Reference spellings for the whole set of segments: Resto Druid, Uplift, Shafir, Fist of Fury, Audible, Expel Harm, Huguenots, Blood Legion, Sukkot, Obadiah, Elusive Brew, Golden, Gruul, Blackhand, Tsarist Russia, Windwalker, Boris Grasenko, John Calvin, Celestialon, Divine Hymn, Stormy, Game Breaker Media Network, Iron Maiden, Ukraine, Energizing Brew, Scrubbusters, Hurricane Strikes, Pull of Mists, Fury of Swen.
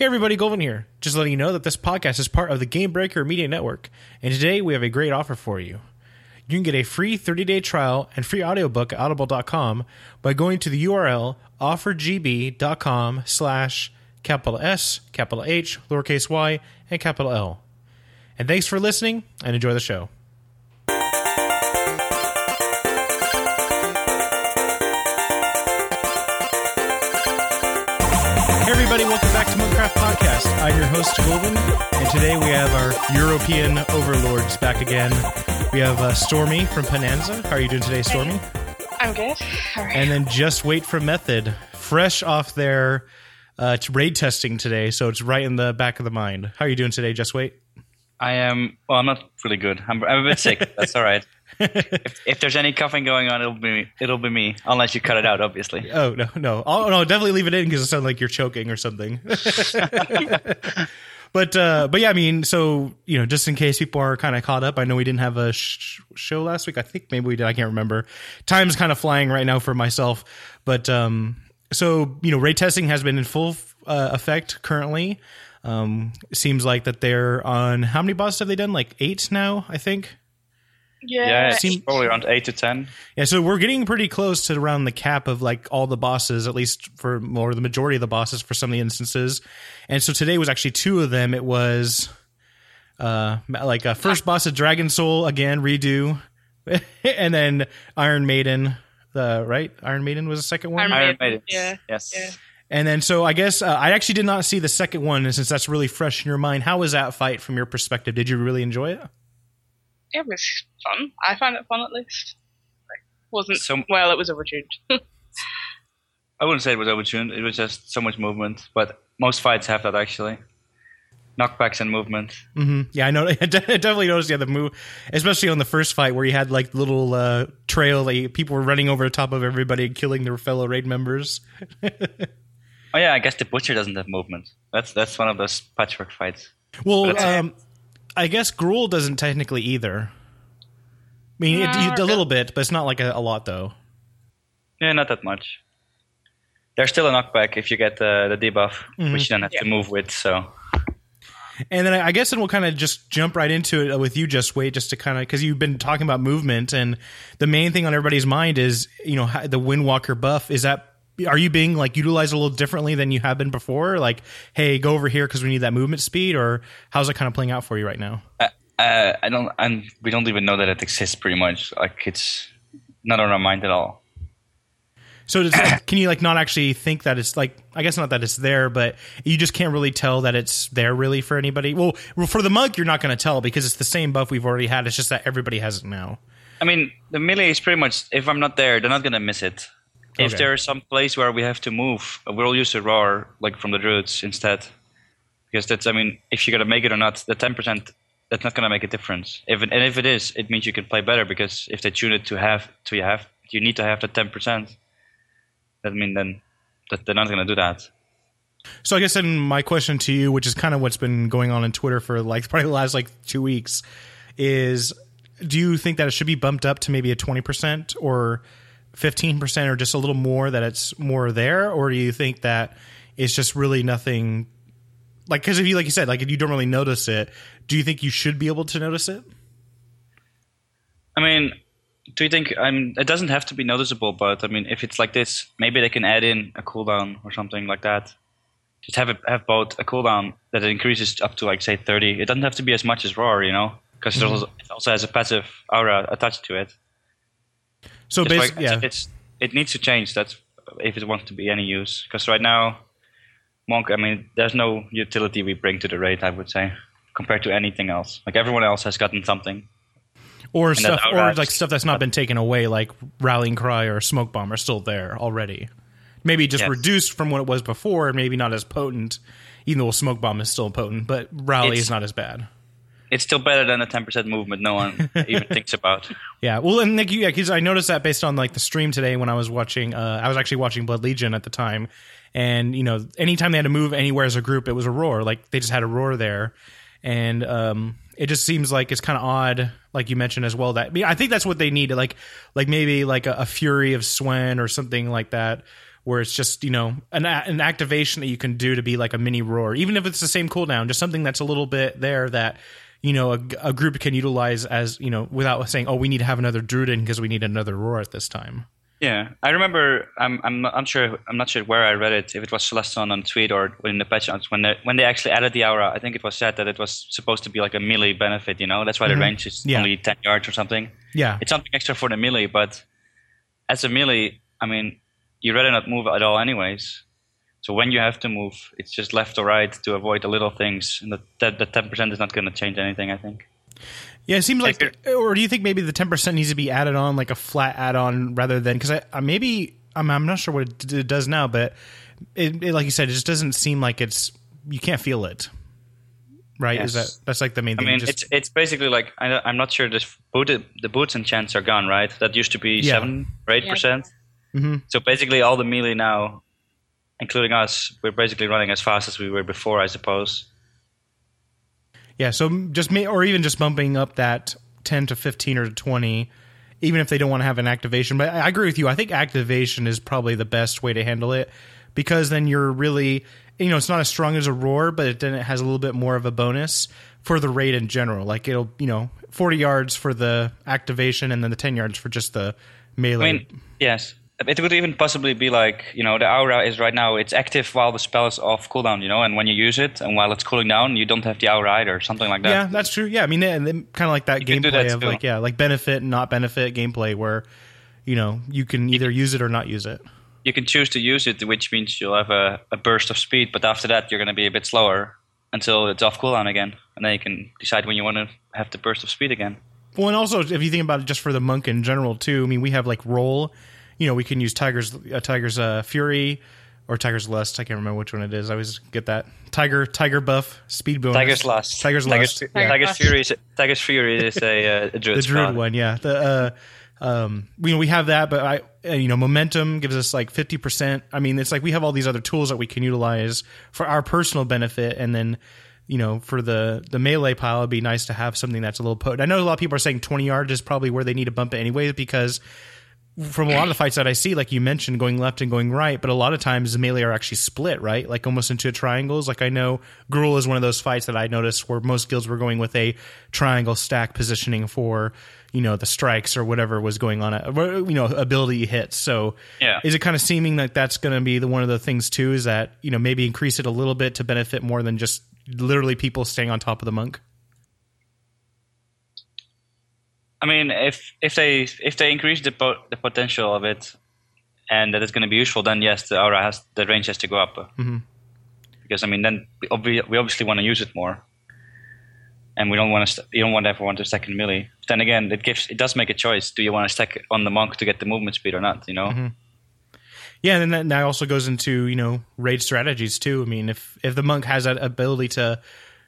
Hey everybody, Golden here. Just letting you know that this podcast is part of the Game Breaker Media Network, and today we have a great offer for you. You can get a free 30-day trial and free audiobook at audible.com by going to the URL offergb.com/S, H, Y, L. And thanks for listening, and enjoy the show. Welcome back to Moncraft Podcast. I'm your host, Golden, and today we have our European overlords back again. We have Stormy from Ponanza. How are you doing today, Stormy? Hey. I'm good. All right. And then Just Wait from Method, fresh off their raid testing today, so it's right in the back of the mind. How are you doing today, Just Wait? I am, well, I'm not really good. I'm a bit sick. That's all right. If there's any coughing going on, it'll be me. Unless you cut it out, obviously. Oh, no. Oh, no, definitely leave it in because it sounds like you're choking or something. But yeah, I mean, so, you know, just in case people are kind of caught up, I know we didn't have a show last week. I think maybe we did. I can't remember. Time's kind of flying right now for myself. But so, you know, raid testing has been in full effect currently. Seems like that they're on, how many bosses have they done? Like 8 now, I think. Yeah, it's probably around 8 to 10. Yeah, so we're getting pretty close to around the cap of like all the bosses, at least for more the majority of the bosses for some of the instances. And so today was actually 2 of them. It was first boss of Dragon Soul again, redo, and then Iron Maiden. Right, Iron Maiden was the second one. Iron Maiden. Yeah. Yes. Yeah. And then so I guess I actually did not see the second one, and since that's really fresh in your mind, how was that fight from your perspective? Did you really enjoy it? It was fun. I found it fun, at least. It was overtuned. I wouldn't say it was overtuned. It was just so much movement. But most fights have that, actually. Knockbacks and movement. Mm-hmm. Yeah, I know. I definitely noticed the move, especially on the first fight where you had like little trail. Like, people were running over the top of everybody and killing their fellow raid members. Oh yeah, I guess the butcher doesn't have movement. That's one of those patchwork fights. Well, I guess Gruul doesn't technically either. I mean, a little bit, but it's not like a lot, though. Yeah, not that much. There's still a knockback if you get the debuff, mm-hmm. which you don't have to move with, so... And then I guess then we'll kind of just jump right into it with you, Just Wait, just to kind of... Because you've been talking about movement, and the main thing on everybody's mind is, you know, the Windwalker buff. Is that... Are you being, like, utilized a little differently than you have been before? Like, hey, go over here because we need that movement speed? Or how's it kind of playing out for you right now? We don't even know that it exists, pretty much. Like, it's not on our mind at all. So can you, like, not actually think that it's, like... I guess not that it's there, but you just can't really tell that it's there, really, for anybody? Well, for the monk, you're not going to tell because it's the same buff we've already had. It's just that everybody has it now. I mean, the melee is pretty much... If I'm not there, they're not going to miss it. Okay. If there is some place where we have to move, we'll use a roar, like from the druids instead, because that's. I mean, if you're gonna make it or not, the 10%, that's not gonna make a difference. If it is, it means you can play better because if they tune it you need to have the 10%. That means then that they're not gonna do that. So I guess then my question to you, which is kind of what's been going on in Twitter for like probably the last like 2 weeks, is do you think that it should be bumped up to maybe a 20% or 15% or just a little more that it's more there, or do you think that it's just really nothing? Like, because if you, like you said, like if you don't really notice it, do you think you should be able to notice it? I mean, it doesn't have to be noticeable, but I mean, if it's like this, maybe they can add in a cooldown or something like that. Just have both a cooldown that increases up to like say 30. It doesn't have to be as much as Roar, you know, because it also has a passive aura attached to it. So basically, it needs to change. That's if it wants to be any use. Because right now, Monk. I mean, there's no utility we bring to the raid. I would say compared to anything else. Like everyone else has gotten something, or stuff that's not been taken away. Like Rallying Cry or Smoke Bomb are still there already. Maybe just reduced from what it was before. Maybe not as potent. Even though Smoke Bomb is still potent, but Rally is not as bad. It's still better than a 10% movement no one even thinks about. Yeah, well, and like, because I noticed that based on like the stream today when I was watching, I was actually watching Blood Legion at the time, and you know, anytime they had to move anywhere as a group, it was a roar. Like they just had a roar there, and it just seems like it's kind of odd, like you mentioned as well. That I mean, I think that's what they need, like maybe like a Fury of Swen or something like that, where it's just, you know, an activation that you can do to be like a mini roar, even if it's the same cooldown, just something that's a little bit there that, you know, a group can utilize as, you know, without saying, oh, we need to have another druid in because we need another roar at this time. Yeah, I remember. I'm not sure where I read it. If it was Celestialon on tweet or in the patch notes when they actually added the aura, I think it was said that it was supposed to be like a melee benefit. You know, that's why the range is only 10 yards or something. Yeah, it's something extra for the melee, but as a melee, I mean, you rather not move at all, anyways. So when you have to move, it's just left or right to avoid the little things, and the 10% is not going to change anything, I think. Yeah, it seems like, or do you think maybe the 10% needs to be added on, like a flat add-on, rather than, because I'm not sure what it does now, but it, like you said, it just doesn't seem like it's, you can't feel it, right? Yes. That's like the main thing. I mean, it's basically like, I'm not sure, the boots and chants are gone, right? That used to be 7 or 8%. Yeah. Mm-hmm. So basically all the melee now, including us, we're basically running as fast as we were before, I suppose. Yeah, so just or even just bumping up that 10 to 15 or 20, even if they don't want to have an activation. But I agree with you. I think activation is probably the best way to handle it, because then you're really, you know, it's not as strong as a roar, but then it has a little bit more of a bonus for the raid in general. Like it'll, you know, 40 yards for the activation and then the 10 yards for just the melee. I mean, yes. It would even possibly be like, you know, the aura is right now, it's active while the spell is off cooldown, you know, and when you use it and while it's cooling down, you don't have the aura either, something like that. Yeah, that's true. Yeah, I mean, kind of like that gameplay of like, yeah, like benefit and not benefit gameplay where, you know, you can either use it or not use it. You can choose to use it, which means you'll have a burst of speed, but after that, you're going to be a bit slower until it's off cooldown again. And then you can decide when you want to have the burst of speed again. Well, and also, if you think about it just for the monk in general, too, I mean, we have like roll. You know, we can use Tiger's Fury or Tiger's Lust. I can't remember which one it is. I always get that. Tiger buff, speed bonus. Tiger's Lust. Tiger's Lust. Yeah. Tiger's Fury is a druid. The druid one, yeah. The, we have that, but momentum gives us like 50%. I mean, it's like we have all these other tools that we can utilize for our personal benefit, and then, you know, for the melee pile, it'd be nice to have something that's a little potent. I know a lot of people are saying 20 yards is probably where they need to bump it anyway, because from a lot of the fights that I see, like you mentioned, going left and going right, but a lot of times the melee are actually split, right? Like almost into triangles. Like I know Gruul is one of those fights that I noticed where most guilds were going with a triangle stack positioning for, you know, the strikes or whatever was going on, you know, ability hits. So is it kind of seeming like that's going to be one of the things too, is that, you know, maybe increase it a little bit to benefit more than just literally people staying on top of the monk? I mean, if they increase the potential of it, and that it's going to be useful, then yes, the aura the range has to go up. Mm-hmm. Because I mean, then we obviously want to use it more, and we don't want to. You don't want to ever want to stack in melee. But then again, it does make a choice. Do you want to stack on the monk to get the movement speed or not? You know. Mm-hmm. Yeah, and then that also goes into, you know, raid strategies too. I mean, if the monk has that ability to,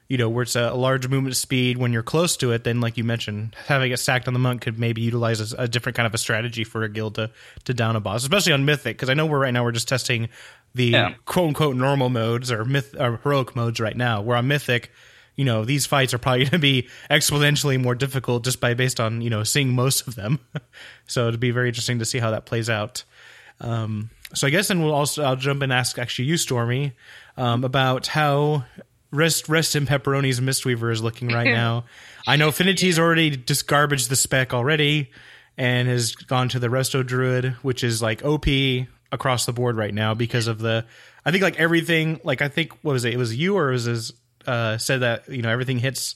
you know, where it's a large movement speed when you're close to it, then like you mentioned, having it stacked on the monk could maybe utilize a different kind of a strategy for a guild to down a boss, especially on Mythic, because I know we're just testing the quote-unquote normal modes or heroic modes right now, where on Mythic, you know, these fights are probably going to be exponentially more difficult just based on, you know, seeing most of them. So it'd be very interesting to see how that plays out. So I guess then I'll jump and ask actually you, Stormy, about how Rest in Pepperoni's Mistweaver is looking right now. I know Finity's already just garbaged the spec already and has gone to the Resto Druid, which is like OP across the board right now because of the, I think like everything, like I think, what was it? It was you or it was his, said that, you know, everything hits,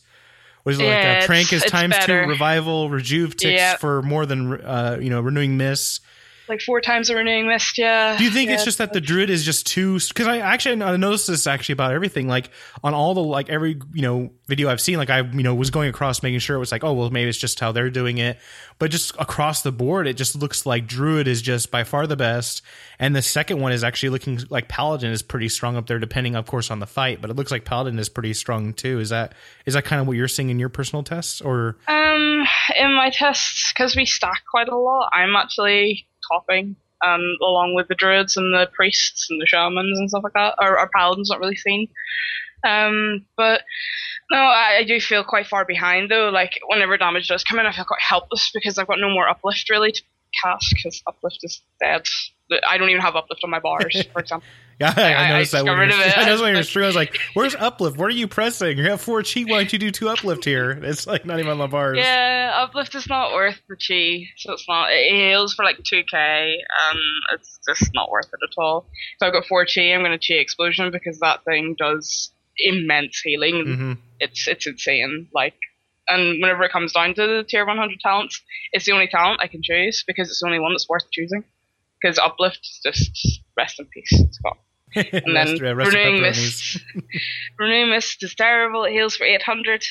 was it like Trank is times better. 2, Revival, Rejuve ticks for more than, Renewing Mist. Like 4 times the Renewing Mist, Do you think it's just that the druid is just too... Because I noticed this actually about everything. Like, on all the... Like, every, you know, video I've seen, like, I, you know, was going across making sure it was like, oh, well, maybe it's just how they're doing it. But just across the board, it just looks like druid is just by far the best. And the second one is actually looking like paladin is pretty strong up there, depending, of course, on the fight. But it looks like paladin is pretty strong, too. Is that kind of what you're seeing in your personal tests? Or in my tests, because we stack quite a lot, I'm actually... hopping along with the druids and the priests and the shamans and stuff like that. Our paladin's not really seen. But no, I do feel quite far behind though. Like whenever damage does come in, I feel quite helpless because I've got no more uplift really to cast because uplift is dead. I don't even have Uplift on my bars, for example. Yeah, I noticed that. I noticed when you were streaming, I was like, where's Uplift? What are you pressing? You have 4 chi. Why don't you do 2 Uplift here? It's like not even on the bars. Yeah, Uplift is not worth the chi. So it's not. It heals for like 2k. It's just not worth it at all. So I've got 4 chi. I'm going to Chi Explosion because that thing does immense healing. Mm-hmm. It's insane. Like, and whenever it comes down to the tier 100 talents, it's the only talent I can choose because it's the only one that's worth choosing. Because Uplift is just rest in peace. It's gone. And then Renewing Mist is terrible. It heals for 800.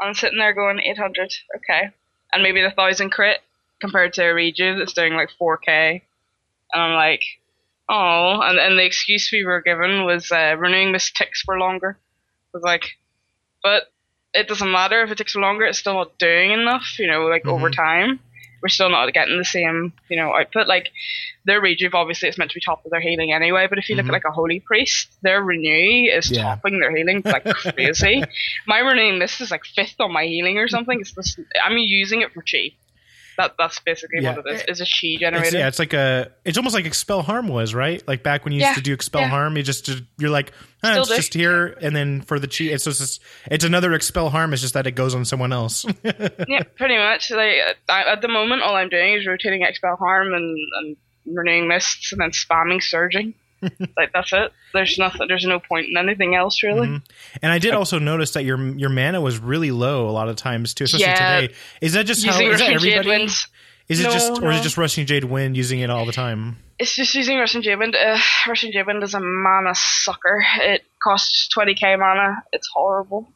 I'm sitting there going 800, okay, and maybe the 1,000 crit compared to a Reju that's doing like 4k, and I'm like, oh. And the excuse we were given was Renewing Mist ticks for longer. I was like, but it doesn't matter if it ticks for longer. It's still not doing enough, you know, like, mm-hmm. over time. We're still not getting the same, you know, output. Like, their Rejuve, obviously, it's meant to be top of their healing anyway, but if you look at, like, a Holy Priest, their Renew is topping their healing, like, crazy. My Renewing Mist is, like, 5th on my healing or something. It's just, I'm using it for chi. That's basically what it is. It's a chi generator. It's almost like Expel Harm was, right? Like, back when you used to do Expel Harm, you're like, it's just here, and then for the chi, it's just, it's another Expel Harm. It's just that it goes on someone else. Yeah, pretty much. Like, at the moment, all I'm doing is rotating Expel Harm and Renewing Mists, and then spamming Surging. Like, that's it. There's nothing. There's no point in anything else, really. Mm-hmm. And I did also notice that your mana was really low a lot of times too, especially today. Is that just how is that everybody? Or is it just Rushing Jade Wind using it all the time? It's just using Rushing Jade Wind. Rushing Jade Wind is a mana sucker. It costs 20k mana. It's horrible.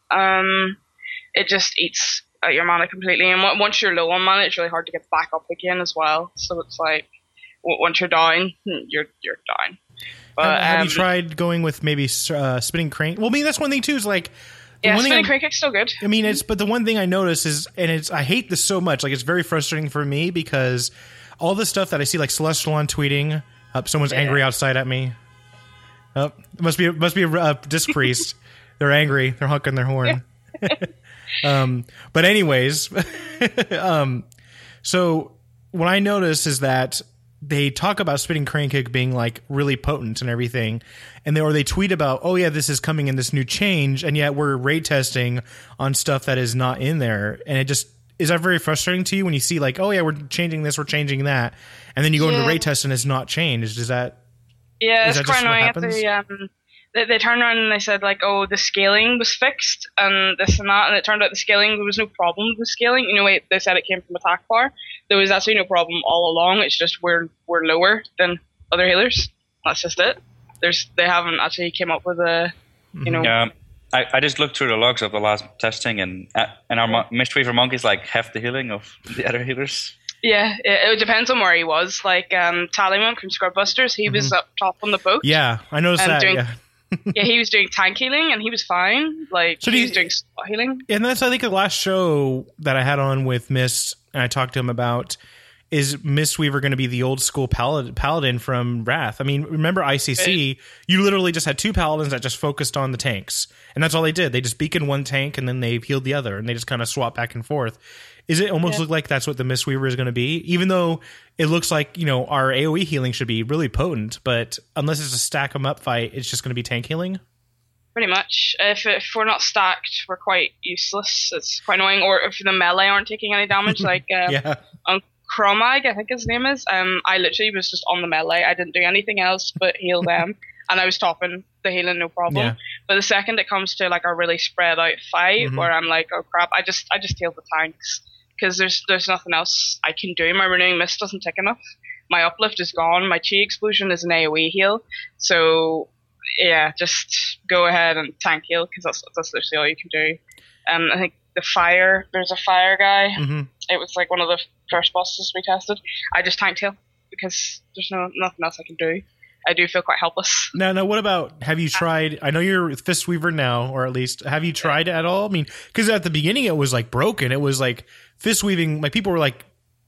It just eats at your mana completely. And once you're low on mana, it's really hard to get back up again as well. So it's like, once you're down, you're down. But, have you tried going with maybe Spinning Crane? Well, I mean, that's one thing too. Is like, Spinning Crane Kick's still good. I mean, but the one thing I notice is, and it's, I hate this so much. Like, it's very frustrating for me because all the stuff that I see, like Celestialon tweeting, someone's angry outside at me. Oh, it must be a disc priest. They're angry. They're honking their horn. But anyways, so what I notice is that they talk about Spinning Crane Kick being like really potent and everything, or they tweet about, oh yeah, this is coming in this new change, and yet we're raid testing on stuff that is not in there, and it just is that very frustrating to you when you see like, oh yeah, we're changing this, we're changing that, and then you go into raid test and it's not changed. Is that is it's quite annoying. They turned around and they said like, oh, the scaling was fixed and this and that, and it turned out the scaling, there was no problem with the scaling. You know, they said it came from attack bar. There was actually no problem all along. It's just we're lower than other healers. That's just it. They haven't actually came up with a, you know. Yeah, I just looked through the logs of the last testing, and our Mistweaver monkey's like half the healing of the other healers. Yeah, it depends on where he was. Like Tallyman from Scrubbusters, he was up top on the boat. Yeah, I noticed that. Yeah, he was doing tank healing, and he was fine. Like, so he was doing spot healing. And that's, I think, the last show that I had on with Mist, and I talked to him about, is Mistweaver going to be the old school paladin from Wrath? I mean, remember ICC, you literally just had 2 paladins that just focused on the tanks. And that's all they did. They just beaconed one tank, and then they healed the other, and they just kind of swapped back and forth. Is it almost look like that's what the Mistweaver is going to be? Even though it looks like, you know, our AoE healing should be really potent, but unless it's a stack 'em up fight, it's just going to be tank healing? Pretty much. If we're not stacked, we're quite useless. It's quite annoying. Or if the melee aren't taking any damage, like on Cromag, I think his name is, I literally was just on the melee. I didn't do anything else but heal them. And I was topping the healing, no problem. Yeah. But the second it comes to like a really spread out fight where I'm like, oh crap, I just heal the tanks. Because there's nothing else I can do. My Renewing Mist doesn't tick enough. My Uplift is gone. My Chi Explosion is an AoE heal. So, yeah, just go ahead and tank heal, because that's literally all you can do. I think there's a fire guy. Mm-hmm. It was like one of the first bosses we tested. I just tanked heal, because there's nothing else I can do. I do feel quite helpless. Now, what about, have you tried, I know you're Fistweaver now, or at least, have you tried at all? I mean, because at the beginning it was like broken. It was like fist weaving, like people were like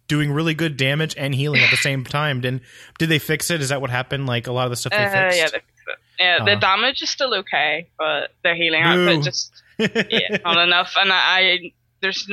doing really good damage and healing at the same time. Did they fix it? Is that what happened? Like a lot of the stuff they fixed? Yeah, they fixed it. Yeah, the damage is still okay, but the healing output just not enough. And there's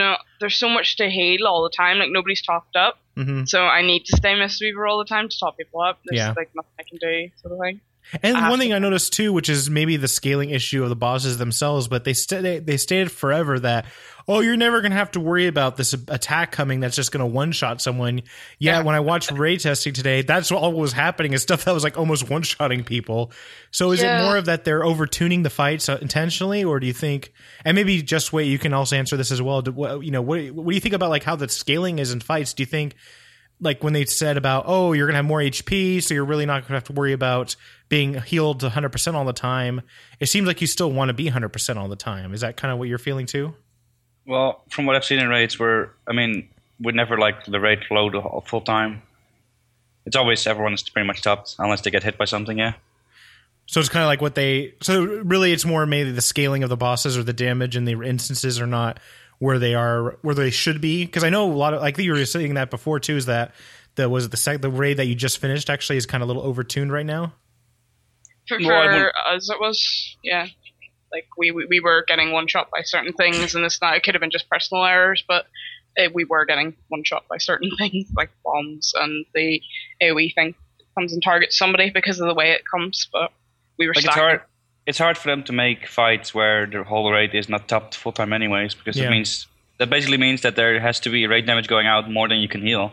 so much to heal all the time. Like, nobody's topped up. Mm-hmm. So I need to stay Mistweaver all the time to top people up. There's like nothing I can do, sort of thing. And one thing I noticed too, which is maybe the scaling issue of the bosses themselves, but they stated forever that, oh, you're never going to have to worry about this attack coming that's just going to one-shot someone. Yeah, when I watched raid testing today, that's all was happening is stuff that was like almost one-shotting people. So is it more of that they're overtuning the fights intentionally, or do you think, and maybe Just Wait, you can also answer this as well, what do you think about like how the scaling is in fights? Do you think like when they said about, oh, you're going to have more HP, so you're really not going to have to worry about being healed 100% all the time. It seems like you still want to be 100% all the time. Is that kind of what you're feeling too? Well, from what I've seen in raids, we never like the raid load full time. It's always everyone is pretty much topped unless they get hit by something, yeah. So it's kind of like so really it's more maybe the scaling of the bosses or the damage and the instances are not where they should be. Because I know a lot of, like you were saying that before too, is that the raid that you just finished actually is kind of a little overtuned right now? For us it was, yeah. Like, we were getting one-shot by certain things, and this and that. It could have been just personal errors, but we were getting one-shot by certain things, like bombs and the AoE thing that comes and targets somebody because of the way it comes, but we were stacking. It's hard for them to make fights where the whole raid is not topped full-time anyways, because that basically means that there has to be raid damage going out more than you can heal.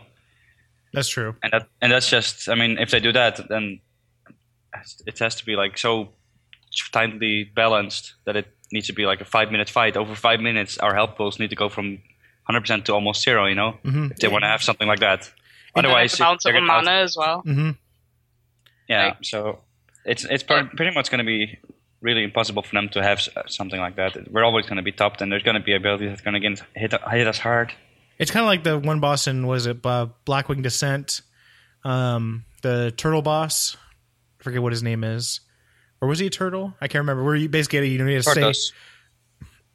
That's true. And that's just, if they do that, then it has to be, like, so timely balanced that it needs to be like a 5-minute fight. Over 5 minutes, our health pools need to go from 100% to almost zero, mm-hmm. if they want to have something like that. And otherwise, the balance of the mana as well. Mm-hmm. Yeah, like, so it's pretty much going to be really impossible for them to have something like that. We're always going to be topped, and there's going to be abilities that's going to hit us hard. It's kind of like the one boss in, Blackwing Descent, the turtle boss. I forget what his name is. Or was he a turtle? I can't remember. Where you basically need to say...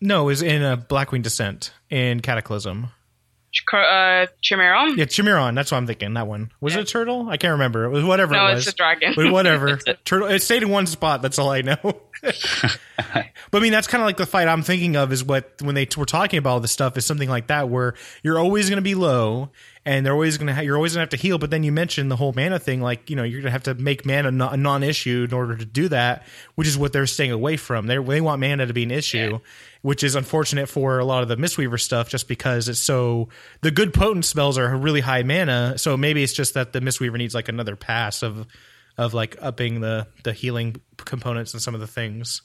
No, it was in Blackwing Descent in Cataclysm. Chimeron? Yeah, Chimeron. That's what I'm thinking. That one. Was it a turtle? I can't remember. It was whatever it was. No, it's a dragon. But whatever. Turtle. It stayed in one spot. That's all I know. But that's kind of like the fight I'm thinking of is when they were talking about all this stuff is something like that where you're always going to be low and you're always going to have to heal. But then you mentioned the whole mana thing. Like, you're going to have to make mana a non-issue in order to do that, which is what they're staying away from. They want mana to be an issue. Yeah. Which is unfortunate for a lot of the Mistweaver stuff just because it's so... The good potent spells are really high mana, so maybe it's just that the Mistweaver needs like another pass of like upping the healing components and some of the things.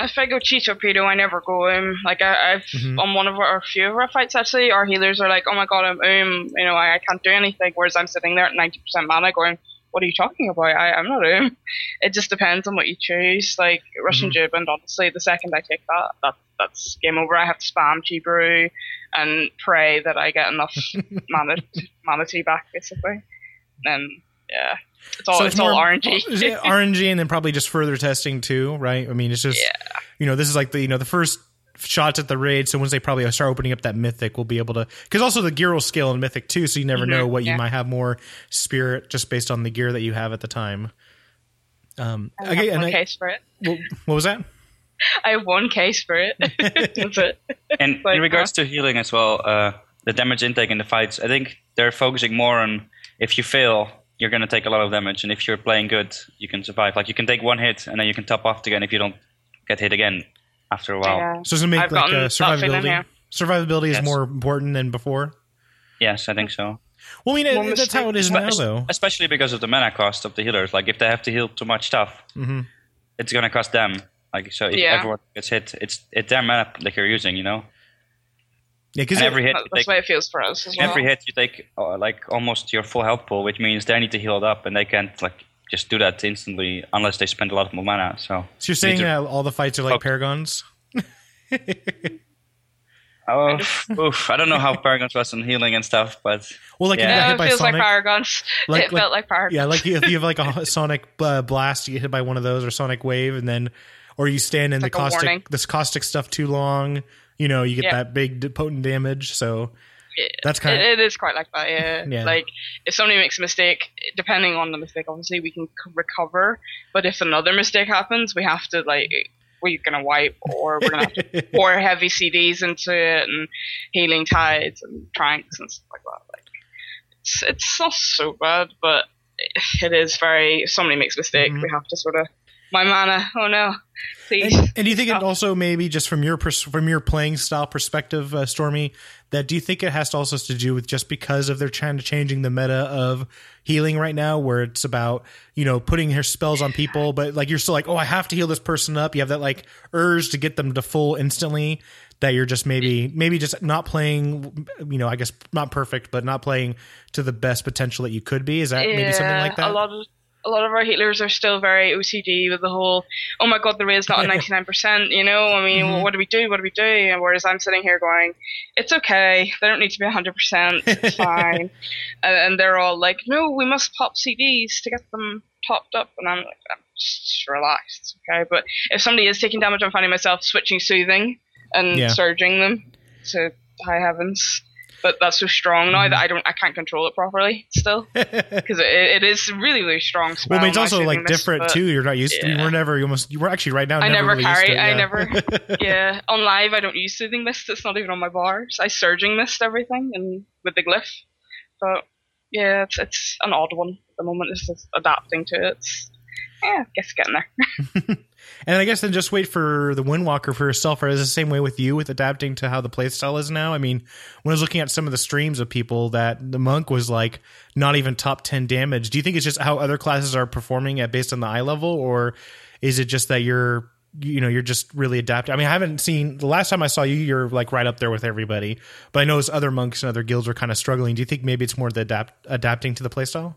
If I go Chi Torpedo, I never go Oom. Like, I've... Mm-hmm. On one of our... A few of our fights, actually, our healers are like, oh my god, I'm Oom. I can't do anything. Whereas I'm sitting there at 90% mana going... What are you talking about? I'm not Oom. It just depends on what you choose. Like, Rushing Jade Wind, honestly, the second I take that's game over. I have to spam Chi Brew and pray that I get enough mana back, basically. And, yeah. It's all RNG. RNG and then probably just further testing, too, right? It's just, this is like the first shots at the raid, so once they probably start opening up that mythic, we'll be able to, because also the gear will scale in mythic too, so you never know what you might have more spirit just based on the gear that you have at the time. I have one case for it. What was that? I have one case for it. That's it. And in regards to healing as well, the damage intake in the fights, I think they're focusing more on if you fail, you're going to take a lot of damage, and if you're playing good, you can survive. Like, you can take one hit and then you can top off again if you don't get hit again after a while. Yeah. So it's going to make survivability. Survivability is more important than before? Yes, I think so. Well, that's how it is now, though. Especially because of the mana cost of the healers. Like, if they have to heal too much stuff, it's going to cost them. Like, so if everyone gets hit, it's their mana that you're using, Yeah, because that's the way it feels for us as well. Every hit you take, almost your full health pool, which means they need to heal it up, and they can't, just do that instantly unless they spend a lot more mana. So you're saying that all the fights are like Paragons? Oh, oof. I don't know how Paragons was on healing and stuff, but... Well, you got hit by Sonic. Like Paragons. It felt like Paragons. Yeah, like if you have a Sonic Blast, you get hit by one of those, or Sonic Wave, and then... Or you stand in the caustic stuff too long, you get that big potent damage, so... That's kind of, it is quite like that, yeah. Like, if somebody makes a mistake, depending on the mistake, obviously, we can recover. But if another mistake happens, we have to, we're going to wipe, or we're going to have to pour heavy CDs into it, and healing tides, and tranks, and stuff like that. it's not so bad, but it is very. Somebody makes a mistake, we have to sort of. My mana, oh no, please. And do you think it also maybe just from your playing style perspective, Stormy, that do you think it has to also to do with just because of they're trying to changing the meta of healing right now, where it's about, you know, putting her spells on people, but like you're still like, oh, I have to heal this person up. You have that like urge to get them to full instantly, that you're just maybe just not playing, you know, I guess not perfect, but not playing to the best potential that you could be. Is that maybe something like that? A lot of our healers are still very OCD with the whole, oh my god, the raid's not at 99%, you know? I mean, well, what do we do? And whereas I'm sitting here going, it's okay, they don't need to be 100%, it's fine. And they're all like, no, we must pop CDs to get them topped up. And I'm like, I'm just relaxed, okay? But if somebody is taking damage, I'm finding myself switching soothing and surging them to high heavens. But that's so strong now that I can't control it properly still, because it is really, really strong. Well, I mean, it's also like different too. You're not used to. We're actually right now. I never carry it. Yeah, on live I don't use soothing mist. It's not even on my bars. I surging mist everything and with the glyph. But yeah, it's an odd one at the moment. It's just adapting to it. I guess getting there. And I guess then just wait for the Windwalker for yourself. Or is it the same way with you with adapting to how the playstyle is now? I mean, when I was looking at some of the streams of people that the monk was like not even top 10 damage. Do you think it's just how other classes are performing at based on the eye level? Or is it just that you're just really adapting? I mean, I haven't seen the last time I saw you, you're like right up there with everybody. But I noticed other monks and other guilds are kind of struggling. Do you think maybe it's more the adapting to the playstyle?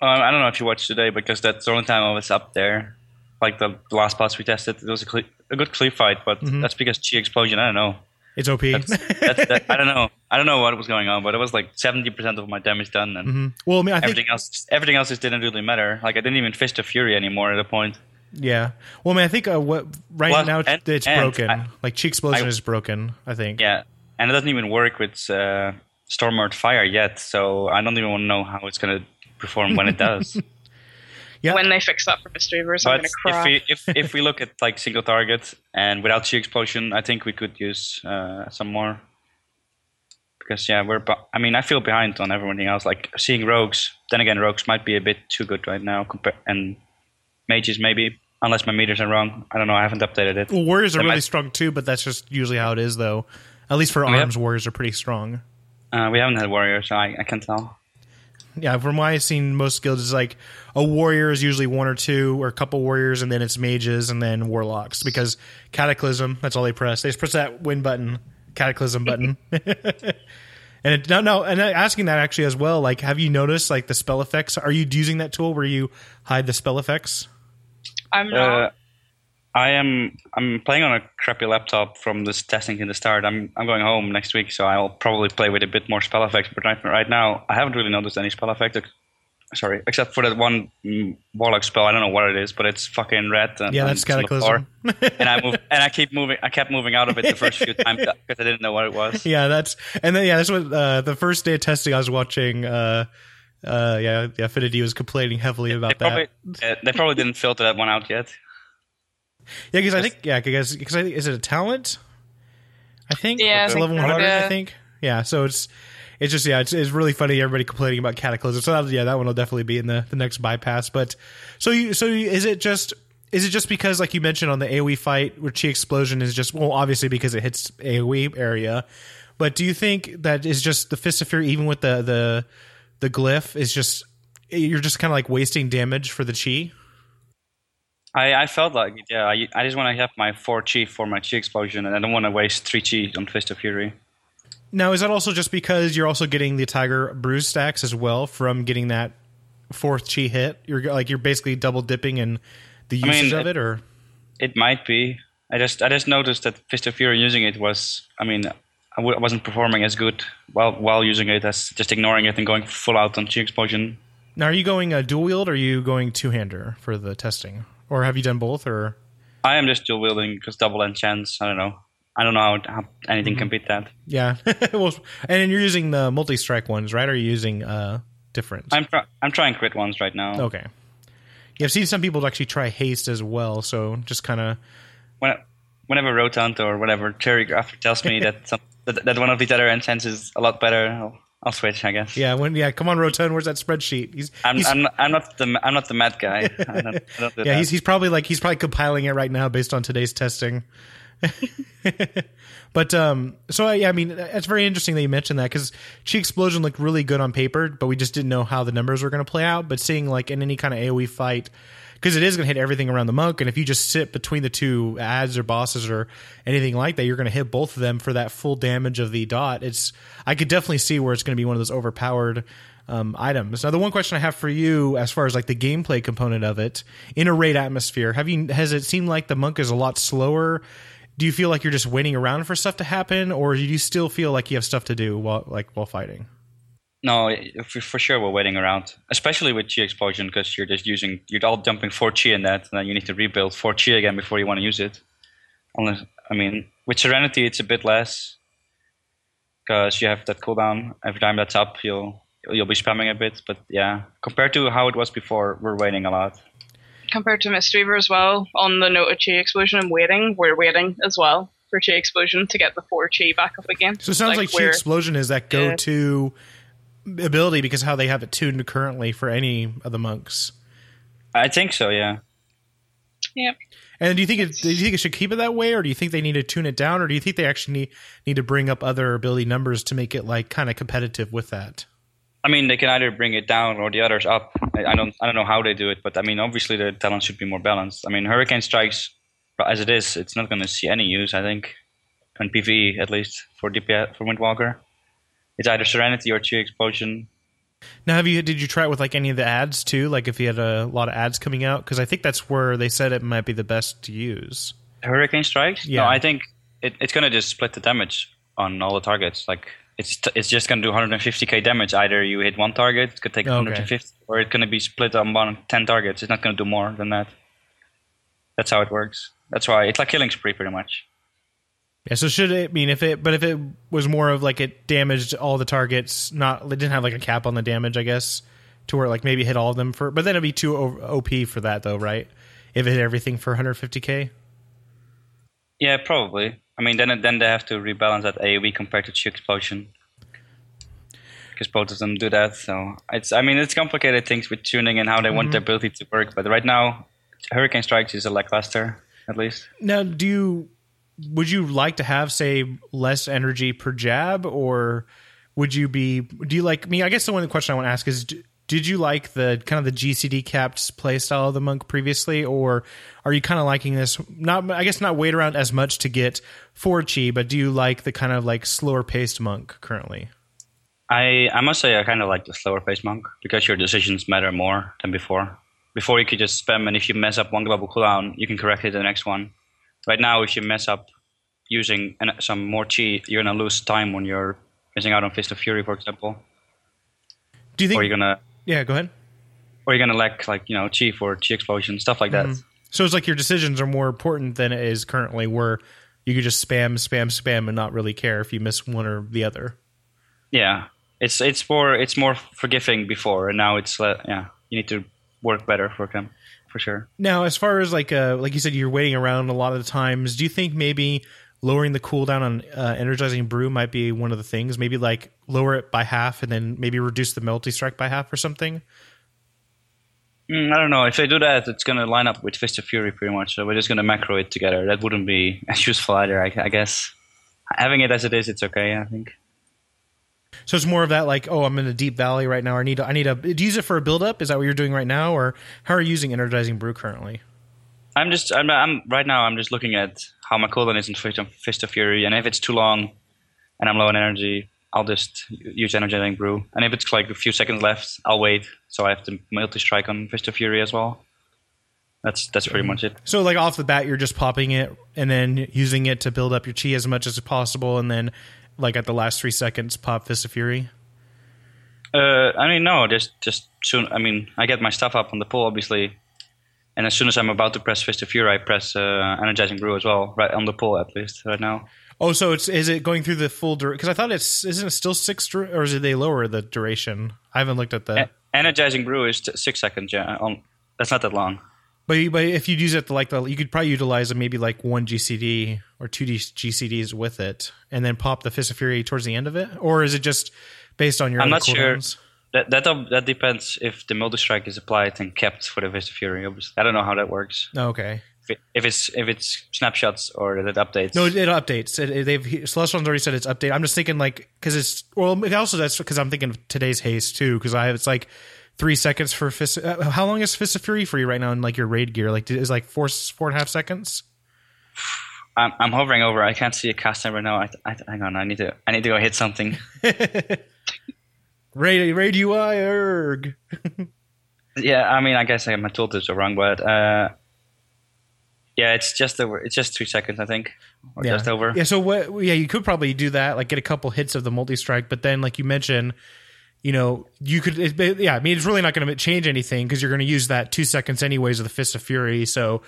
I don't know if you watched today because that's the only time I was up there. Like the last boss we tested, it was a good clear fight, but that's because Chi Explosion, I don't know. It's OP. I don't know. I don't know what was going on, but it was like 70% of my damage done, and well, I mean, everything else just didn't really matter. Like I didn't even Fist of Fury anymore at a point. Yeah. Well, I mean, I think now it's broken. Chi Explosion is broken, I think. Yeah, and it doesn't even work with Storm or Fire yet, so I don't even want to know how it's going to perform when it does. Yeah. When they fix that for Mistweaver, I'm going to cry. If we look at like single target and without Chi Explosion, I think we could use some more. Because I feel behind on everything else. Like seeing rogues, then again, rogues might be a bit too good right now, and mages maybe, unless my meters are wrong. I don't know. I haven't updated it. Well, warriors are really strong too, but that's just usually how it is, though. At least for arms, warriors are pretty strong. We haven't had warriors, so I can't tell. Yeah, from what I've seen, most guilds is like a warrior is usually one or two or a couple warriors, and then it's mages and then warlocks because Cataclysm, that's all they press. They just press that win button, Cataclysm button. And asking that actually as well, like have you noticed like the spell effects? Are you using that tool where you hide the spell effects? I'm not. I'm playing on a crappy laptop from this testing in the start. I'm going home next week, so I'll probably play with a bit more spell effects. But right now, I haven't really noticed any spell effects. Sorry, except for that one warlock spell. I don't know what it is, but it's fucking red. And that's Cataclysm. And I kept moving out of it the first few times because I didn't know what it was. Yeah, that's what the first day of testing I was watching. The Affinity was complaining heavily about that. They probably didn't filter that one out yet. Yeah, because I think is it a talent? I think it's level 100. I think So it's just it's really funny. Everybody complaining about Cataclysm. So that one will definitely be in the next bypass. But is it just because like you mentioned on the AOE fight where Chi Explosion is just obviously because it hits AOE area. But do you think that is just the Fist of Fury even with the glyph is just you're just kind of like wasting damage for the Chi? I felt like I just want to have my 4 Chi for my Chi Explosion, and I don't want to waste 3 Chi on Fist of Fury. Now, is that also just because you're also getting the Tiger Brew stacks as well from getting that 4th Chi hit? You're basically double dipping in the usage of it, or it might be. I just noticed that Fist of Fury using it was. I mean, I wasn't performing as good while using it as just ignoring it and going full out on Chi Explosion. Now, are you going dual wield or are you going two hander for the testing? Or have you done both? Or I am just dual wielding because double enchants. I don't know. how anything can beat that. Yeah. Well, and you're using the multi strike ones, right? Or are you using different? I'm trying crit ones right now. Okay. Yeah, I've seen some people actually try haste as well. So just kind of whenever Rotant or whatever Terry Graffer tells me that one of these other enchants is a lot better, I'll I'll switch, I guess. Yeah, come on, Rotone. Where's that spreadsheet? I'm not the math guy. I don't do that. He's probably compiling it right now based on today's testing. But it's very interesting that you mentioned that, because Chi Explosion looked really good on paper, but we just didn't know how the numbers were going to play out. But seeing like in any kind of AoE fight, because it is going to hit everything around the monk, and if you just sit between the two adds or bosses or anything like that, you're going to hit both of them for that full damage of the dot. I could definitely see where it's going to be one of those overpowered items. Now, the one question I have for you, as far as like the gameplay component of it, in a raid atmosphere, has it seemed like the monk is a lot slower? Do you feel like you're just waiting around for stuff to happen, or do you still feel like you have stuff to do while fighting? No, for sure we're waiting around, especially with Chi Explosion, because you're all dumping 4 Chi in that, and then you need to rebuild 4 Chi again before you want to use it. Unless, with Serenity it's a bit less, because you have that cooldown. Every time that's up, you'll be spamming a bit. But yeah, compared to how it was before, we're waiting a lot. Compared to Mistweaver as well, on the note of Chi Explosion and waiting, we're waiting as well for Chi Explosion to get the 4 Chi back up again. So it sounds like Chi Explosion is that go-to ability because how they have it tuned currently for any of the monks. I think so, yeah. Yep. And do you think it should keep it that way, or do you think they need to tune it down, or do you think they actually need to bring up other ability numbers to make it like kind of competitive with that? They can either bring it down or the others up. I don't know how they do it, but obviously the talent should be more balanced. Hurricane Strikes, as it is, it's not going to see any use, I think, on PvE at least for DPS for Windwalker. It's either Serenity or Chi Explosion. Now, did you try it with like any of the ads too? Like if you had a lot of ads coming out, because I think that's where they said it might be the best to use. Hurricane Strikes? Yeah. No, I think it's going to just split the damage on all the targets. Like it's just going to do 150k damage. Either you hit one target, it could take 150, or it's going to be split on 10 targets. It's not going to do more than that. That's how it works. That's why it's like Killing Spree pretty much. Yeah, so if it was more of like it damaged all the targets, it didn't have like a cap on the damage, I guess, to where like maybe hit all of them but then it'd be too OP for that though, right? If it hit everything for 150k? Yeah, probably. Then they have to rebalance that AoE compared to Chi Explosion, because both of them do that. So it's complicated things with tuning and how they want the ability to work. But right now, Hurricane Strikes is a lackluster, at least. Now, would you like to have, say, less energy per jab, or would you be? Do you like? I guess the one question I want to ask is: did you like the kind of the GCD capped play style of the monk previously, or are you kind of liking this? Not, I guess, not wait around as much to get 4 Chi, but do you like the kind of like slower paced monk currently? I must say I kind of like the slower paced monk because your decisions matter more than before. Before you could just spam, and if you mess up one global cooldown, you can correct it in the next one. Right now, if you mess up using some more Chi, you're going to lose time when you're missing out on Fist of Fury, for example. Do you think... Or you're going to... Yeah, go ahead. Or you're going to lack, Chi for Chi Explosion, stuff like that. Mm-hmm. So it's like your decisions are more important than it is currently, where you could just spam, and not really care if you miss one or the other. Yeah. It's more forgiving before, and now you need to work better for them. For sure. Now, as far as like you said, you're waiting around a lot of the times. Do you think maybe lowering the cooldown on Energizing Brew might be one of the things? Maybe like lower it by half, and then maybe reduce the multi strike by half or something. I don't know. If they do that, it's going to line up with Fist of Fury pretty much. So we're just going to macro it together. That wouldn't be as useful either, I guess. Having it as it is, it's okay, I think. So it's more of that like, oh, I'm in a deep valley right now. I need to do you use it for a build up? Is that what you're doing right now, or how are you using Energizing Brew currently? I'm just looking at how my cooldown is in Fist of Fury, and if it's too long and I'm low on energy, I'll just use Energizing Brew. And if it's like a few seconds left, I'll wait. So I have to multi strike on Fist of Fury as well. That's pretty much it. So like off the bat, you're just popping it and then using it to build up your Chi as much as possible, and then like at the last 3 seconds, pop Fist of Fury? No, just soon. I get my stuff up on the pull, obviously. And as soon as I'm about to press Fist of Fury, I press Energizing Brew as well, right on the pull at least right now. Oh, so is it going through the full duration? Because I thought isn't it still 6, or is it they lower the duration? I haven't looked at that. Energizing Brew is 6 seconds, yeah. That's not that long. But if you use it you could probably utilize maybe like 1 GCD or 2 GCDs with it, and then pop the Fist of Fury towards the end of it, or is it just based on your I'm not cooldowns? Sure. That depends if the Multi Strike is applied and kept for the Fist of Fury. Obviously. I don't know how that works. Okay. If it's snapshots or that updates. No, it updates. Celestial's already said it's update. I'm just thinking like because it's well. It also that's because I'm thinking of today's haste too. Because it's like 3 seconds for Fist. How long is Fist of Fury for you right now in like your raid gear? Like is like four and a half seconds. I'm hovering over. I can't see a cast time right now. Hang on. I need to go hit something. Raid UI erg. Yeah, I mean, I guess my tooltips are wrong, but yeah, it's just 2 seconds, I think, or yeah. Just over. Yeah, so you could probably do that, like get a couple hits of the multi-strike, but then, like you mentioned, you know, you could, it's really not going to change anything because you're going to use that 2 seconds anyways of the Fist of Fury, so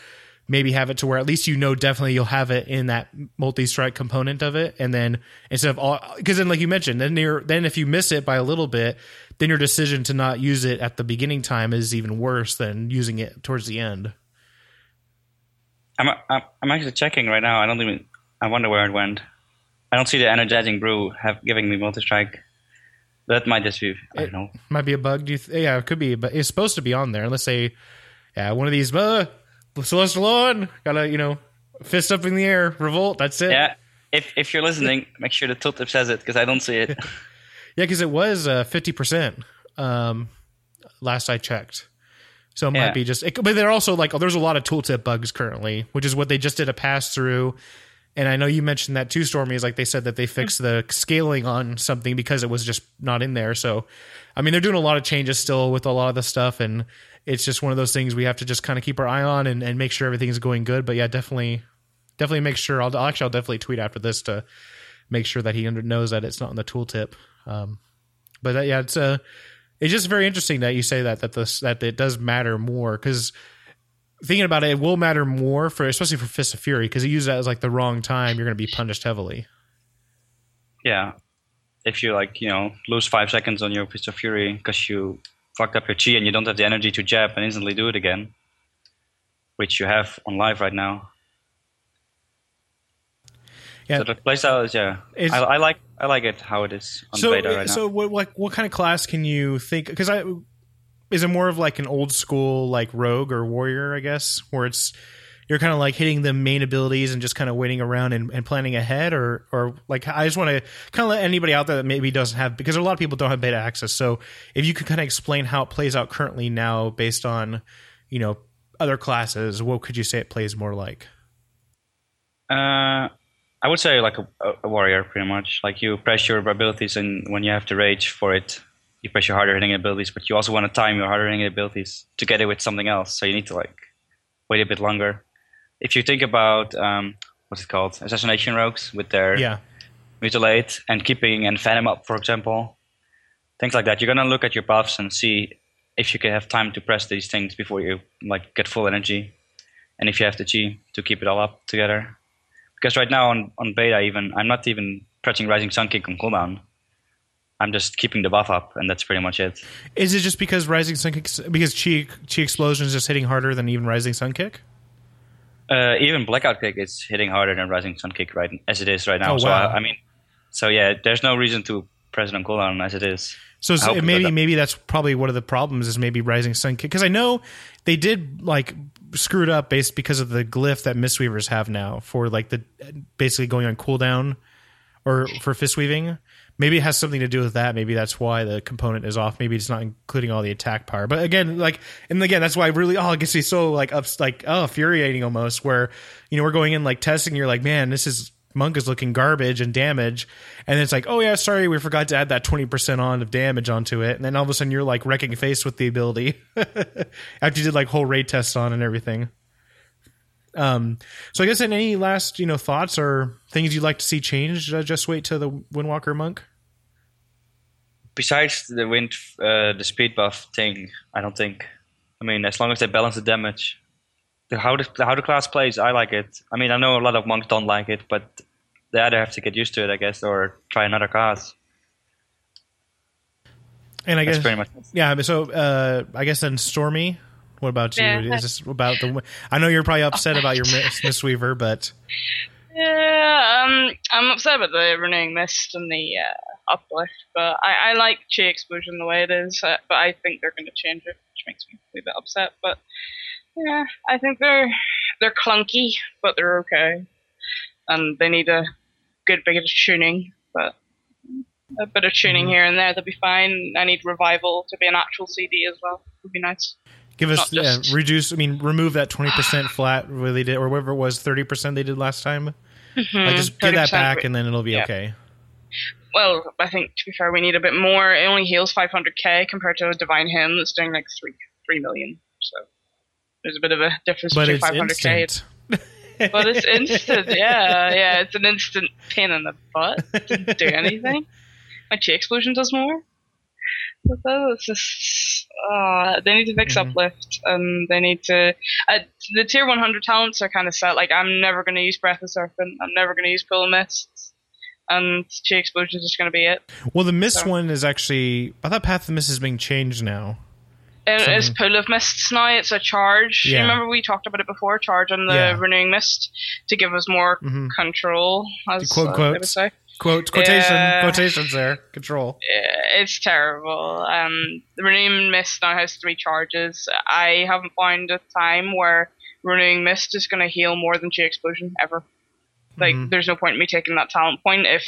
maybe have it to where at least you know definitely you'll have it in that multi-strike component of it, and then instead of all because then like you mentioned then if you miss it by a little bit, then your decision to not use it at the beginning time is even worse than using it towards the end. I'm actually checking right now. I wonder where it went. I don't see the Energizing Brew giving me multi-strike. That might just be I don't know. Might be a bug. Yeah, it could be, but it's supposed to be on there. Let's say yeah, one of these. Celestialon, gotta fist up in the air, revolt. That's it. Yeah, if you're listening, make sure the tooltip says it because I don't see it. Yeah, because it was 50% last I checked, so it might be just. But they're also like, there's a lot of tooltip bugs currently, which is what they just did a pass through. And I know you mentioned that too, Stormy, is like they said that they fixed the scaling on something because it was just not in there. So, I mean, they're doing a lot of changes still with a lot of the stuff, and it's just one of those things we have to just kind of keep our eye on and make sure everything is going good. But yeah, definitely make sure. I'll definitely tweet after this to make sure that he knows that it's not in the tooltip. But yeah, it's just very interesting that you say that it does matter more because. Thinking about it, it will matter more especially for Fist of Fury because you use that as like the wrong time, you're going to be punished heavily. Yeah, if you lose 5 seconds on your Fist of Fury because you fucked up your chi and you don't have the energy to jab and instantly do it again, which you have on live right now. Yeah, so the playstyle is I like it how it is on beta right now. So what kind of class can you think? Because is it more of like an old school like rogue or warrior, I guess, where it's you're kind of like hitting the main abilities and just kind of waiting around and planning ahead, or like I just want to kind of let anybody out there that maybe doesn't have, because a lot of people don't have beta access. So if you could kind of explain how it plays out currently now based on other classes, what could you say it plays more like? I would say like a warrior pretty much. Like you press your abilities and when you have to rage for it. You press your harder hitting abilities, but you also want to time your harder hitting abilities together with something else. So you need to like wait a bit longer. If you think about what's it called, assassination rogues with their mutilate and keeping and phantom up, for example, things like that. You're gonna look at your buffs and see if you can have time to press these things before you like get full energy, and if you have the chi to keep it all up together. Because right now on beta, even I'm not even pressing Rising Sun Kick on cooldown. I'm just keeping the buff up, and that's pretty much it. Is it just because Rising Sun Kick, because Chi Explosion is just hitting harder than even Rising Sun Kick? Even Blackout Kick is hitting harder than Rising Sun Kick right as it is right now. Oh, wow. So I mean, there's no reason to press it on cooldown as it is. So maybe that's probably one of the problems is maybe Rising Sun Kick, because I know they did like screwed up based because of the glyph that Mistweavers have now for like the basically going on cooldown or for fist weaving. Maybe it has something to do with that. Maybe that's why the component is off. Maybe it's not including all the attack power. But again, that's why it gets me so infuriating almost. Where we're going in like testing. You're like, man, this is monk is looking garbage and damage, and it's like, oh yeah, sorry, we forgot to add that 20% on of damage onto it, and then all of a sudden you're like wrecking face with the ability after you did like whole raid tests on and everything. So I guess any last thoughts or things you'd like to see changed? Just wait to the Windwalker monk. Besides the wind, the speed buff thing, I don't think. I mean, as long as they balance the damage, how the class plays, I like it. I mean, I know a lot of monks don't like it, but they either have to get used to it, I guess, or try another class. And I guess that's pretty much it. Yeah. So I guess then Stormy. What about you? Yeah. Is this about the? I know you're probably upset about your Mistweaver, but yeah, I'm upset about the Renewing Mist and the Uplift, but I like Chi Explosion the way it is, but I think they're going to change it, which makes me a bit upset. But yeah, I think they're clunky, but they're okay, and they need a good bit of tuning, but a bit of tuning here and there, they'll be fine. I need Revival to be an actual CD as well. Would be nice. Give us reduce. I mean, remove that 20% flat where they did, or whatever it was, 30% they did last time. Mm-hmm. Like, just give that back, and then it'll be okay. Well, I think to be fair, we need a bit more. It only heals 500k compared to a Divine Hymn that's doing like three million. So there's a bit of a difference between 500k. But it's instant. Yeah. It's an instant pain in the butt. It didn't do anything. My Chi Explosion does more. It's just, they need to fix Uplift, and they need to... the tier 100 talents are kind of set. Like, I'm never going to use Breath of Serpent. I'm never going to use Pull of Mists. And Chi Explosion is just going to be it. Well, the Mist one is actually... I thought Path of Mist is being changed now. It's Pull of Mists now. It's a charge. Yeah. You remember we talked about it before, charge on the Renewing Mist to give us more control, as they would say. Quotations there. Control. Yeah, it's terrible. The Renewing Mist now has 3 charges. I haven't found a time where Renewing Mist is going to heal more than Chi Explosion ever. Like, there's no point in me taking that talent point if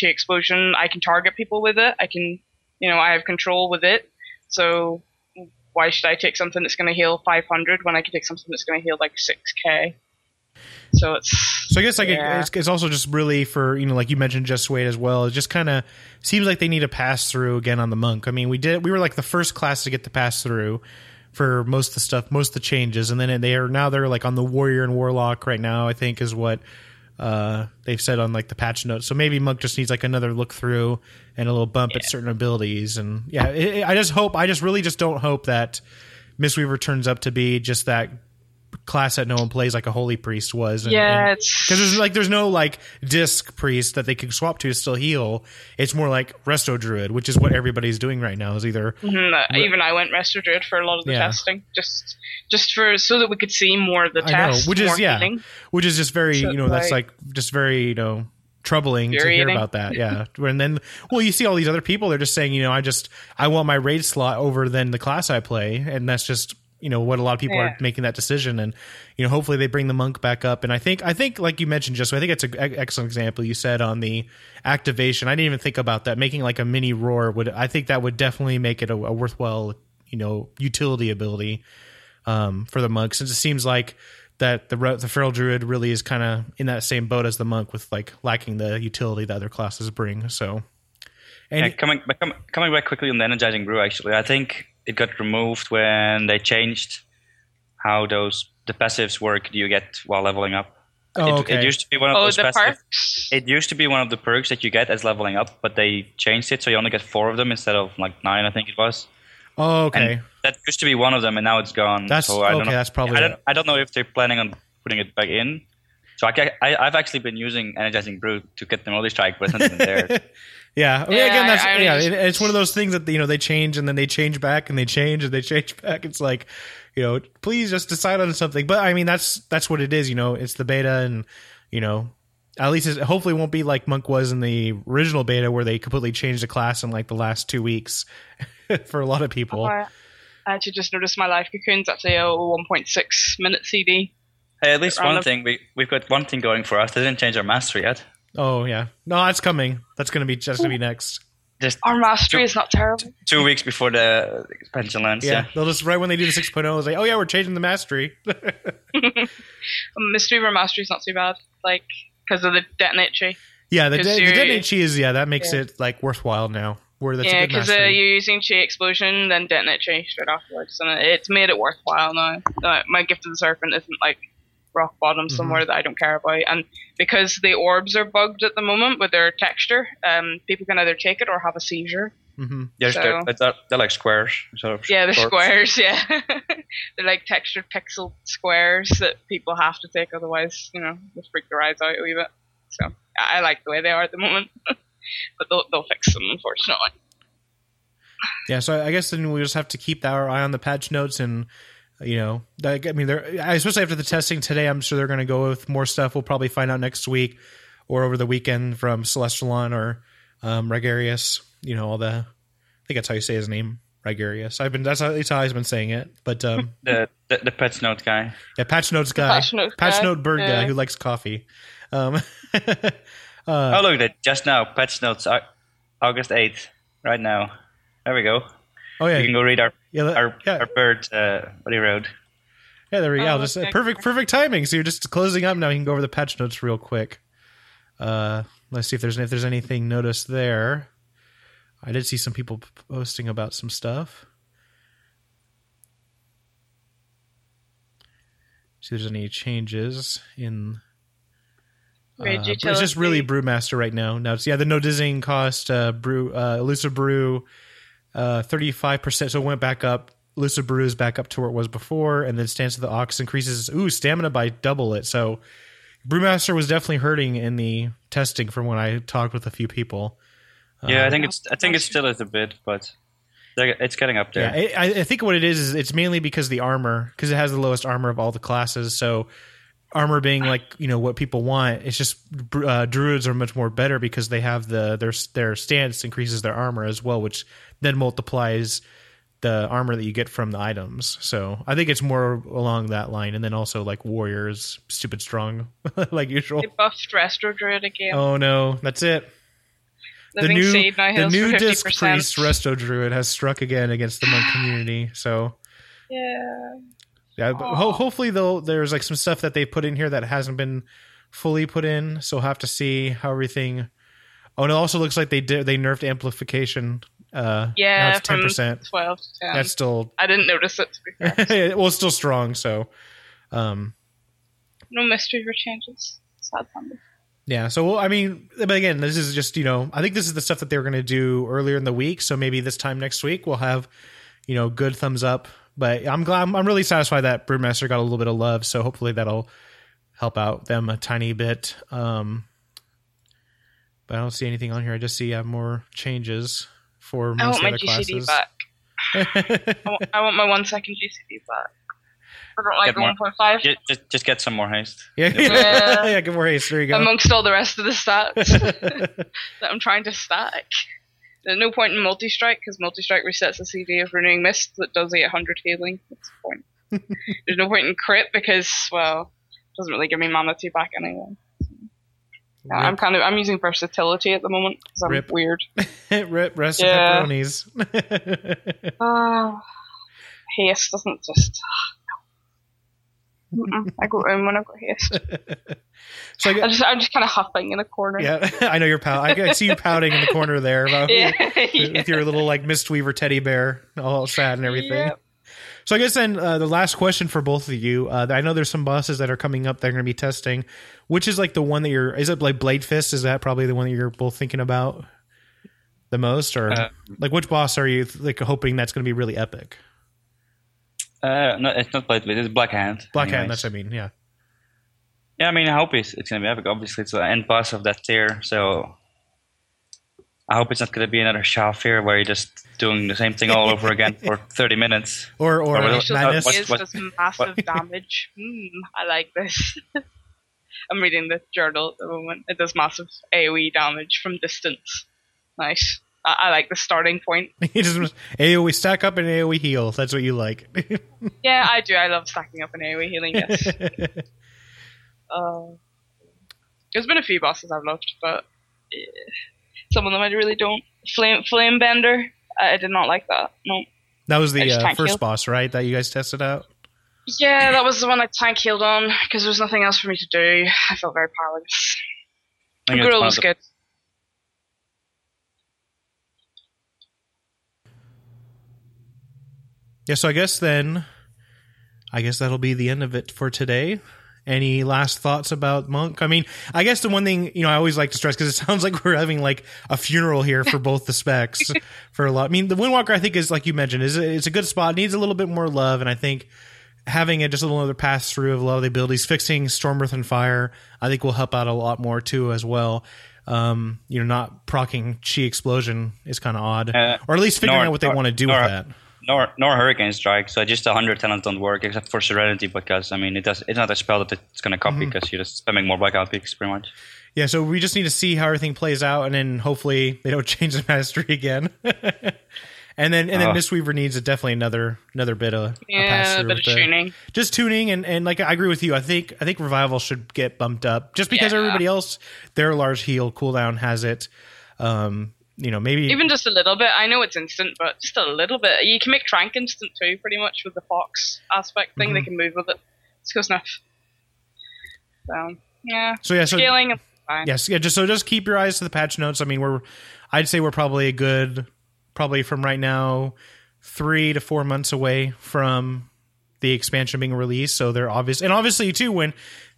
Chi Explosion, I can target people with it. I can, I have control with it. So why should I take something that's going to heal 500 when I can take something that's going to heal like 6k? So it's. So I guess it's also just really for like you mentioned, Just Wait as well. It just kind of seems like they need a pass through again on the monk. I mean, we were like the first class to get the pass through for most of the stuff, most of the changes, and then they're like on the warrior and warlock right now. I think is what they've said on like the patch notes. So maybe monk just needs like another look through and a little bump at certain abilities. And I just really don't hope that Mistweaver turns up to be just that class that no one plays, like a holy priest was, because there's no like disc priest that they can swap to still heal. It's more like Resto Druid, which is what everybody's doing right now. Is either even I went Resto Druid for a lot of the testing, just for so that we could see more of the test, which is just very that's like just very troubling to hear about that. Yeah. And then, well, you see all these other people, they're just saying I want my raid slot over than the class I play, and that's just. What a lot of people are making that decision, and hopefully they bring the monk back up. And I think like you mentioned, just I think it's an excellent example you said on the activation. I didn't even think about that. Making like a mini roar would definitely make it a worthwhile utility ability for the monk, since it seems like that the feral druid really is kind of in that same boat as the monk, with like lacking the utility that other classes bring. So and coming back quickly on the Energizing Brew, actually, I think. It got removed when they changed how the passives work. Do you get while leveling up? Oh, okay. It used to be one of those perks. It used to be one of the perks that you get as leveling up, but they changed it, so you only get 4 of them instead of like 9, I think it was. Oh, okay. And that used to be one of them, and now it's gone. I don't know if they're planning on putting it back in. So I've actually been using Energizing Brew to get the Moldy Strike, but it's not even there. Yeah. Yeah, again, it's one of those things that they change, and then they change back, and they change, and they change back. It's like, please just decide on something. But I mean, that's what it is. It's the beta, and at least it hopefully won't be like Monk was in the original beta, where they completely changed the class in like the last 2 weeks for a lot of people. I actually just noticed my life cocoon's actually a 1.6 minute CD. Hey, at least one thing we've got one thing going for us. They didn't change our master yet. Oh yeah, no, that's coming. That's gonna be next. Just our mastery is not terrible. 2 weeks before the expansion lands. Yeah, they'll just right when they do the 6.0, it's like, oh yeah, we're changing the mastery. Mistweaver mastery is not too bad, like because of the detonate tree. Yeah, the detonate tree is that makes it like worthwhile now. Where that's a good mastery. Yeah, because you're using Chi Explosion, then detonate tree straight afterwards, and it's made it worthwhile now. My Gift of the Serpent isn't like. Rock bottom somewhere that I don't care about, and because the orbs are bugged at the moment with their texture, people can either take it or have a seizure. Yes, so, they're like squares. They're squares. Yeah, they're like textured pixel squares that people have to take, otherwise, they'll freak their eyes out a wee bit. So I like the way they are at the moment, but they'll fix them, unfortunately. Yeah, so I guess then we just have to keep our eye on the patch notes and. Especially after the testing today, I'm sure they're going to go with more stuff. We'll probably find out next week or over the weekend from Celestialon or Regarius. You know, all the, I think that's how you say his name, Regarius. That's how he's been saying it. But the patch note guy, patch note bird guy who likes coffee. Oh look at it! Just now, patch notes are August 8th. Right now, there we go. Oh yeah, you can go read our bird what he wrote. Yeah, there we go. Just perfect timing. So you're just closing up now. You can go over the patch notes real quick. Let's see if there's anything noticed there. I did see some people posting about some stuff. See if there's any changes in. It's just really Brewmaster right now. Now it's the no dizzying cost. Elusive Brew, 35%. So it went back up. Elusive Brew is back up to where it was before, and then Stance of the Ox increases. Stamina by double it. So Brewmaster was definitely hurting in the testing from when I talked with a few people. Yeah, I think it still is a bit, but it's getting up there. Yeah, I think what it is it's mainly because of the armor, because it has the lowest armor of all the classes. So armor being like, you know, what people want, it's just druids are much more better because they have their stance increases their armor as well, which then multiplies the armor that you get from the items. So I think it's more along that line, and then also like warriors, stupid strong, like usual. They buffed Resto Druid again. Oh no, that's it. The new Disc Priest Resto Druid has struck again against the monk community. So yeah. Hopefully, though, there's like some stuff that they put in here that hasn't been fully put in. So we'll have to see how everything. Oh, and it also looks like they nerfed amplification. Now it's 10%. 12 to 10. That's still. I didn't notice it. To be fair. Well, it's still strong. So. No Mistweaver changes. Sad thunder. Yeah, so well, I mean, but again, this is just, you know, I think this is the stuff that they were going to do earlier in the week. So maybe this time next week we'll have, you know, good thumbs up. But I'm glad, I'm really satisfied that Brewmaster got a little bit of love. So hopefully that'll help out them a tiny bit. But I don't see anything on here. I just see I have more changes for most other classes. I want my GCD back. I want my 1 second GCD back. I don't like the 1.5. Just get some more haste. Yeah, get more haste. There you go. Amongst all the rest of the stats that I'm trying to stack. There's no point in multi-strike, because multi-strike resets the CV of Renewing Mist that does 800 healing. That's the point. There's no point in crit, because, well, it doesn't really give me mana to back anyway. So. Yeah, I'm using versatility at the moment, because I'm weird. Rip, rest of pepperonis. Haste doesn't just... I go in when I've got haste. So I'm just kind of huffing in the corner. Yeah, I know you're pouting. I see you pouting in the corner there with your little like Mistweaver teddy bear, all sad and everything. Yep. So I guess then the last question for both of you. I know there's some bosses that are coming up that are going to be testing. Which is like the one that you're? Is it like Blade Fist? Is that probably the one that you're both thinking about the most, or like which boss are you like hoping that's going to be really epic? No, it's not Blade Blade, it's Blackhand. Blackhand, that's what I mean, yeah. Yeah, I mean, I hope it's going to be epic. Obviously, it's the end boss of that tier, so I hope it's not going to be another Shafir where you're just doing the same thing all over again for 30 minutes. Or madness. Just massive damage. I like this. I'm reading the journal at the moment. It does massive AoE damage from distance. Nice. I like the starting point. AoE stack up and AoE heal. That's what you like. Yeah, I do. I love stacking up and AoE healing, yes. There's been a few bosses I've loved, but some of them I really don't. Flamebender, I did not like that. No. That was the first heal. Boss, right, that you guys tested out? Yeah, that was the one I tank healed on because there was nothing else for me to do. I felt very powerless. Gruul was good. Yeah, so I guess that'll be the end of it for today. Any last thoughts about Monk? I mean, I guess the one thing, you know, I always like to stress, because it sounds like we're having like a funeral here for both the specs for a lot. I mean, the Windwalker, I think, is like you mentioned, it's a good spot. It needs a little bit more love, and I think having just a little other pass through of a lot of the abilities, fixing Stormwrath and Fire, I think will help out a lot more too as well. You know, not proccing Chi Explosion is kind of odd, or at least figuring out what they want to do with that. Nor Hurricane Strikes, so just 100 talent don't work, except for Serenity, because, I mean, it's not a spell that it's going to copy, because you're just spamming more Blackout Peaks, pretty much. Yeah, so we just need to see how everything plays out, and then hopefully they don't change the mastery again. And then Mistweaver needs definitely another bit of a bit of tuning. Just tuning, and like I agree with you. I think Revival should get bumped up just because everybody else, their large heal cooldown has it. Maybe even just a little bit. I know it's instant, but just a little bit. You can make Trank instant too, pretty much with the Fox aspect thing. Mm-hmm. They can move with it. It's close enough. So scaling is fine. Yes, yeah. Just keep your eyes to the patch notes. I mean, I'd say we're probably a good, from right now, 3 to 4 months away from the expansion being released. So they're obvious, and obviously too when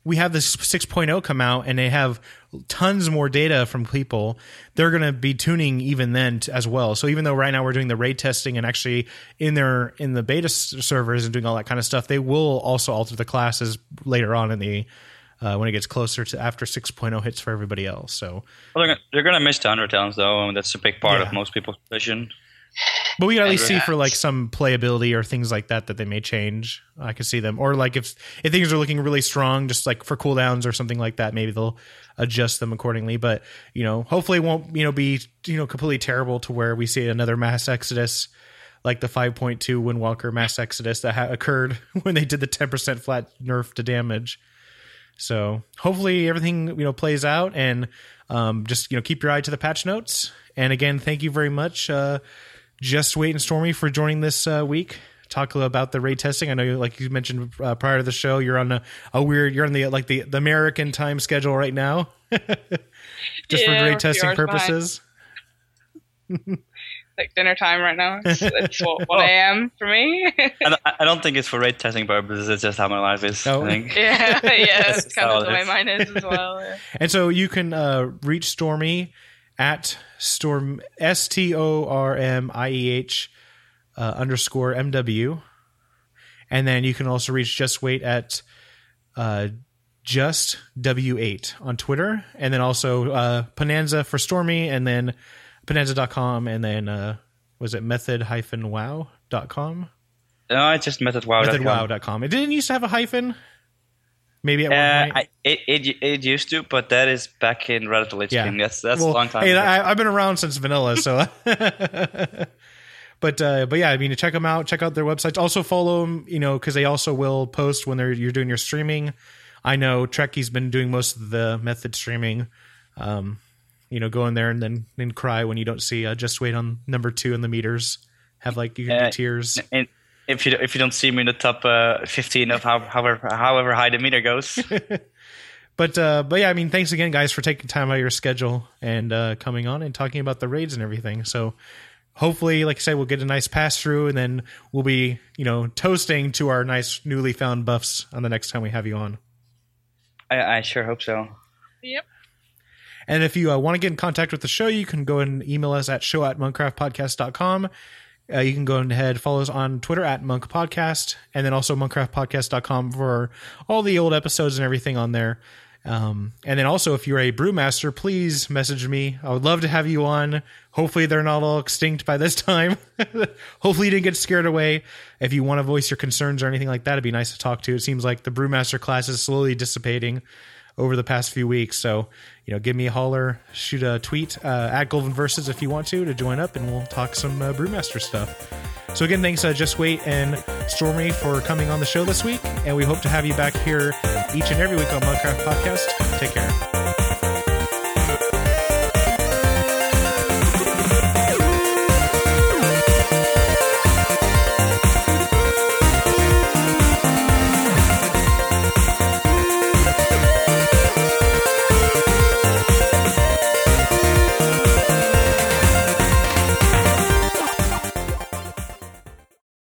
we have this 6.0 come out and they have tons more data from people, they're going to be tuning even then as well. So even though right now we're doing the raid testing and actually in the beta servers and doing all that kind of stuff, they will also alter the classes later on in the when it gets closer to after 6.0 hits for everybody else. So they're going to miss the Undertales though, and that's a big part of most people's vision. But we can at least see for like some playability or things like that they may change. I can see them, or like if things are looking really strong, just like for cooldowns or something like that, maybe they'll adjust them accordingly. But hopefully it won't be completely terrible to where we see another mass exodus like the 5.2 Windwalker mass exodus that occurred when they did the 10% flat nerf to damage. So hopefully everything plays out, and just keep your eye to the patch notes. And again, thank you very much. Just Wait and Stormy for joining this week. Talk a little about the raid testing. I know, like you mentioned prior to the show, you're on the American time schedule right now, just for raid testing purposes. Like dinner time right now. It's 1 a.m. for me. I don't think it's for raid testing purposes. It's just how my life is. Oh. I think. That's kind of the way mine is as well. Yeah. And so you can reach Stormy at Storm STORMIEH underscore MW, and then you can also reach Just Wait at Just W8 on Twitter, and then also Ponanza for Stormy, and then Ponanza.com, and then was it method-wow.com? No, it's just methodwow.com. It didn't used to have a hyphen. Maybe at one point. It used to, but that is back in relatively stream. That's a long time ago. I've been around since vanilla, so. But check them out. Check out their websites. Also follow them, because they also will post when you're doing your streaming. I know Trekkie's been doing most of the Method streaming. Go in there and then cry when you don't see Just Wait on number 2 in the meters. Have you can do tears. And if you don't see me in the top 15 of however high the meter goes. But thanks again, guys, for taking time out of your schedule and coming on and talking about the raids and everything. So hopefully, like I said, we'll get a nice pass through, and then we'll be toasting to our nice newly found buffs on the next time we have you on. I sure hope so. Yep. And if you want to get in contact with the show, you can go and email us at show@moncraftpodcast.com. You can go ahead, follow us on Twitter at Monk Podcast, and then also moncraftpodcast.com for all the old episodes and everything on there. And then also, if you're a brewmaster, please message me. I would love to have you on. Hopefully they're not all extinct by this time. Hopefully you didn't get scared away. If you want to voice your concerns or anything like that, it'd be nice to talk to. It seems like the brewmaster class is slowly dissipating over the past few weeks. So, give me a holler, shoot a tweet at Golden Versus if you want to join up, and we'll talk some Brewmaster stuff. So again, thanks Just Wait and Stormy for coming on the show this week, and we hope to have you back here each and every week on Moncraft Podcast. Take care.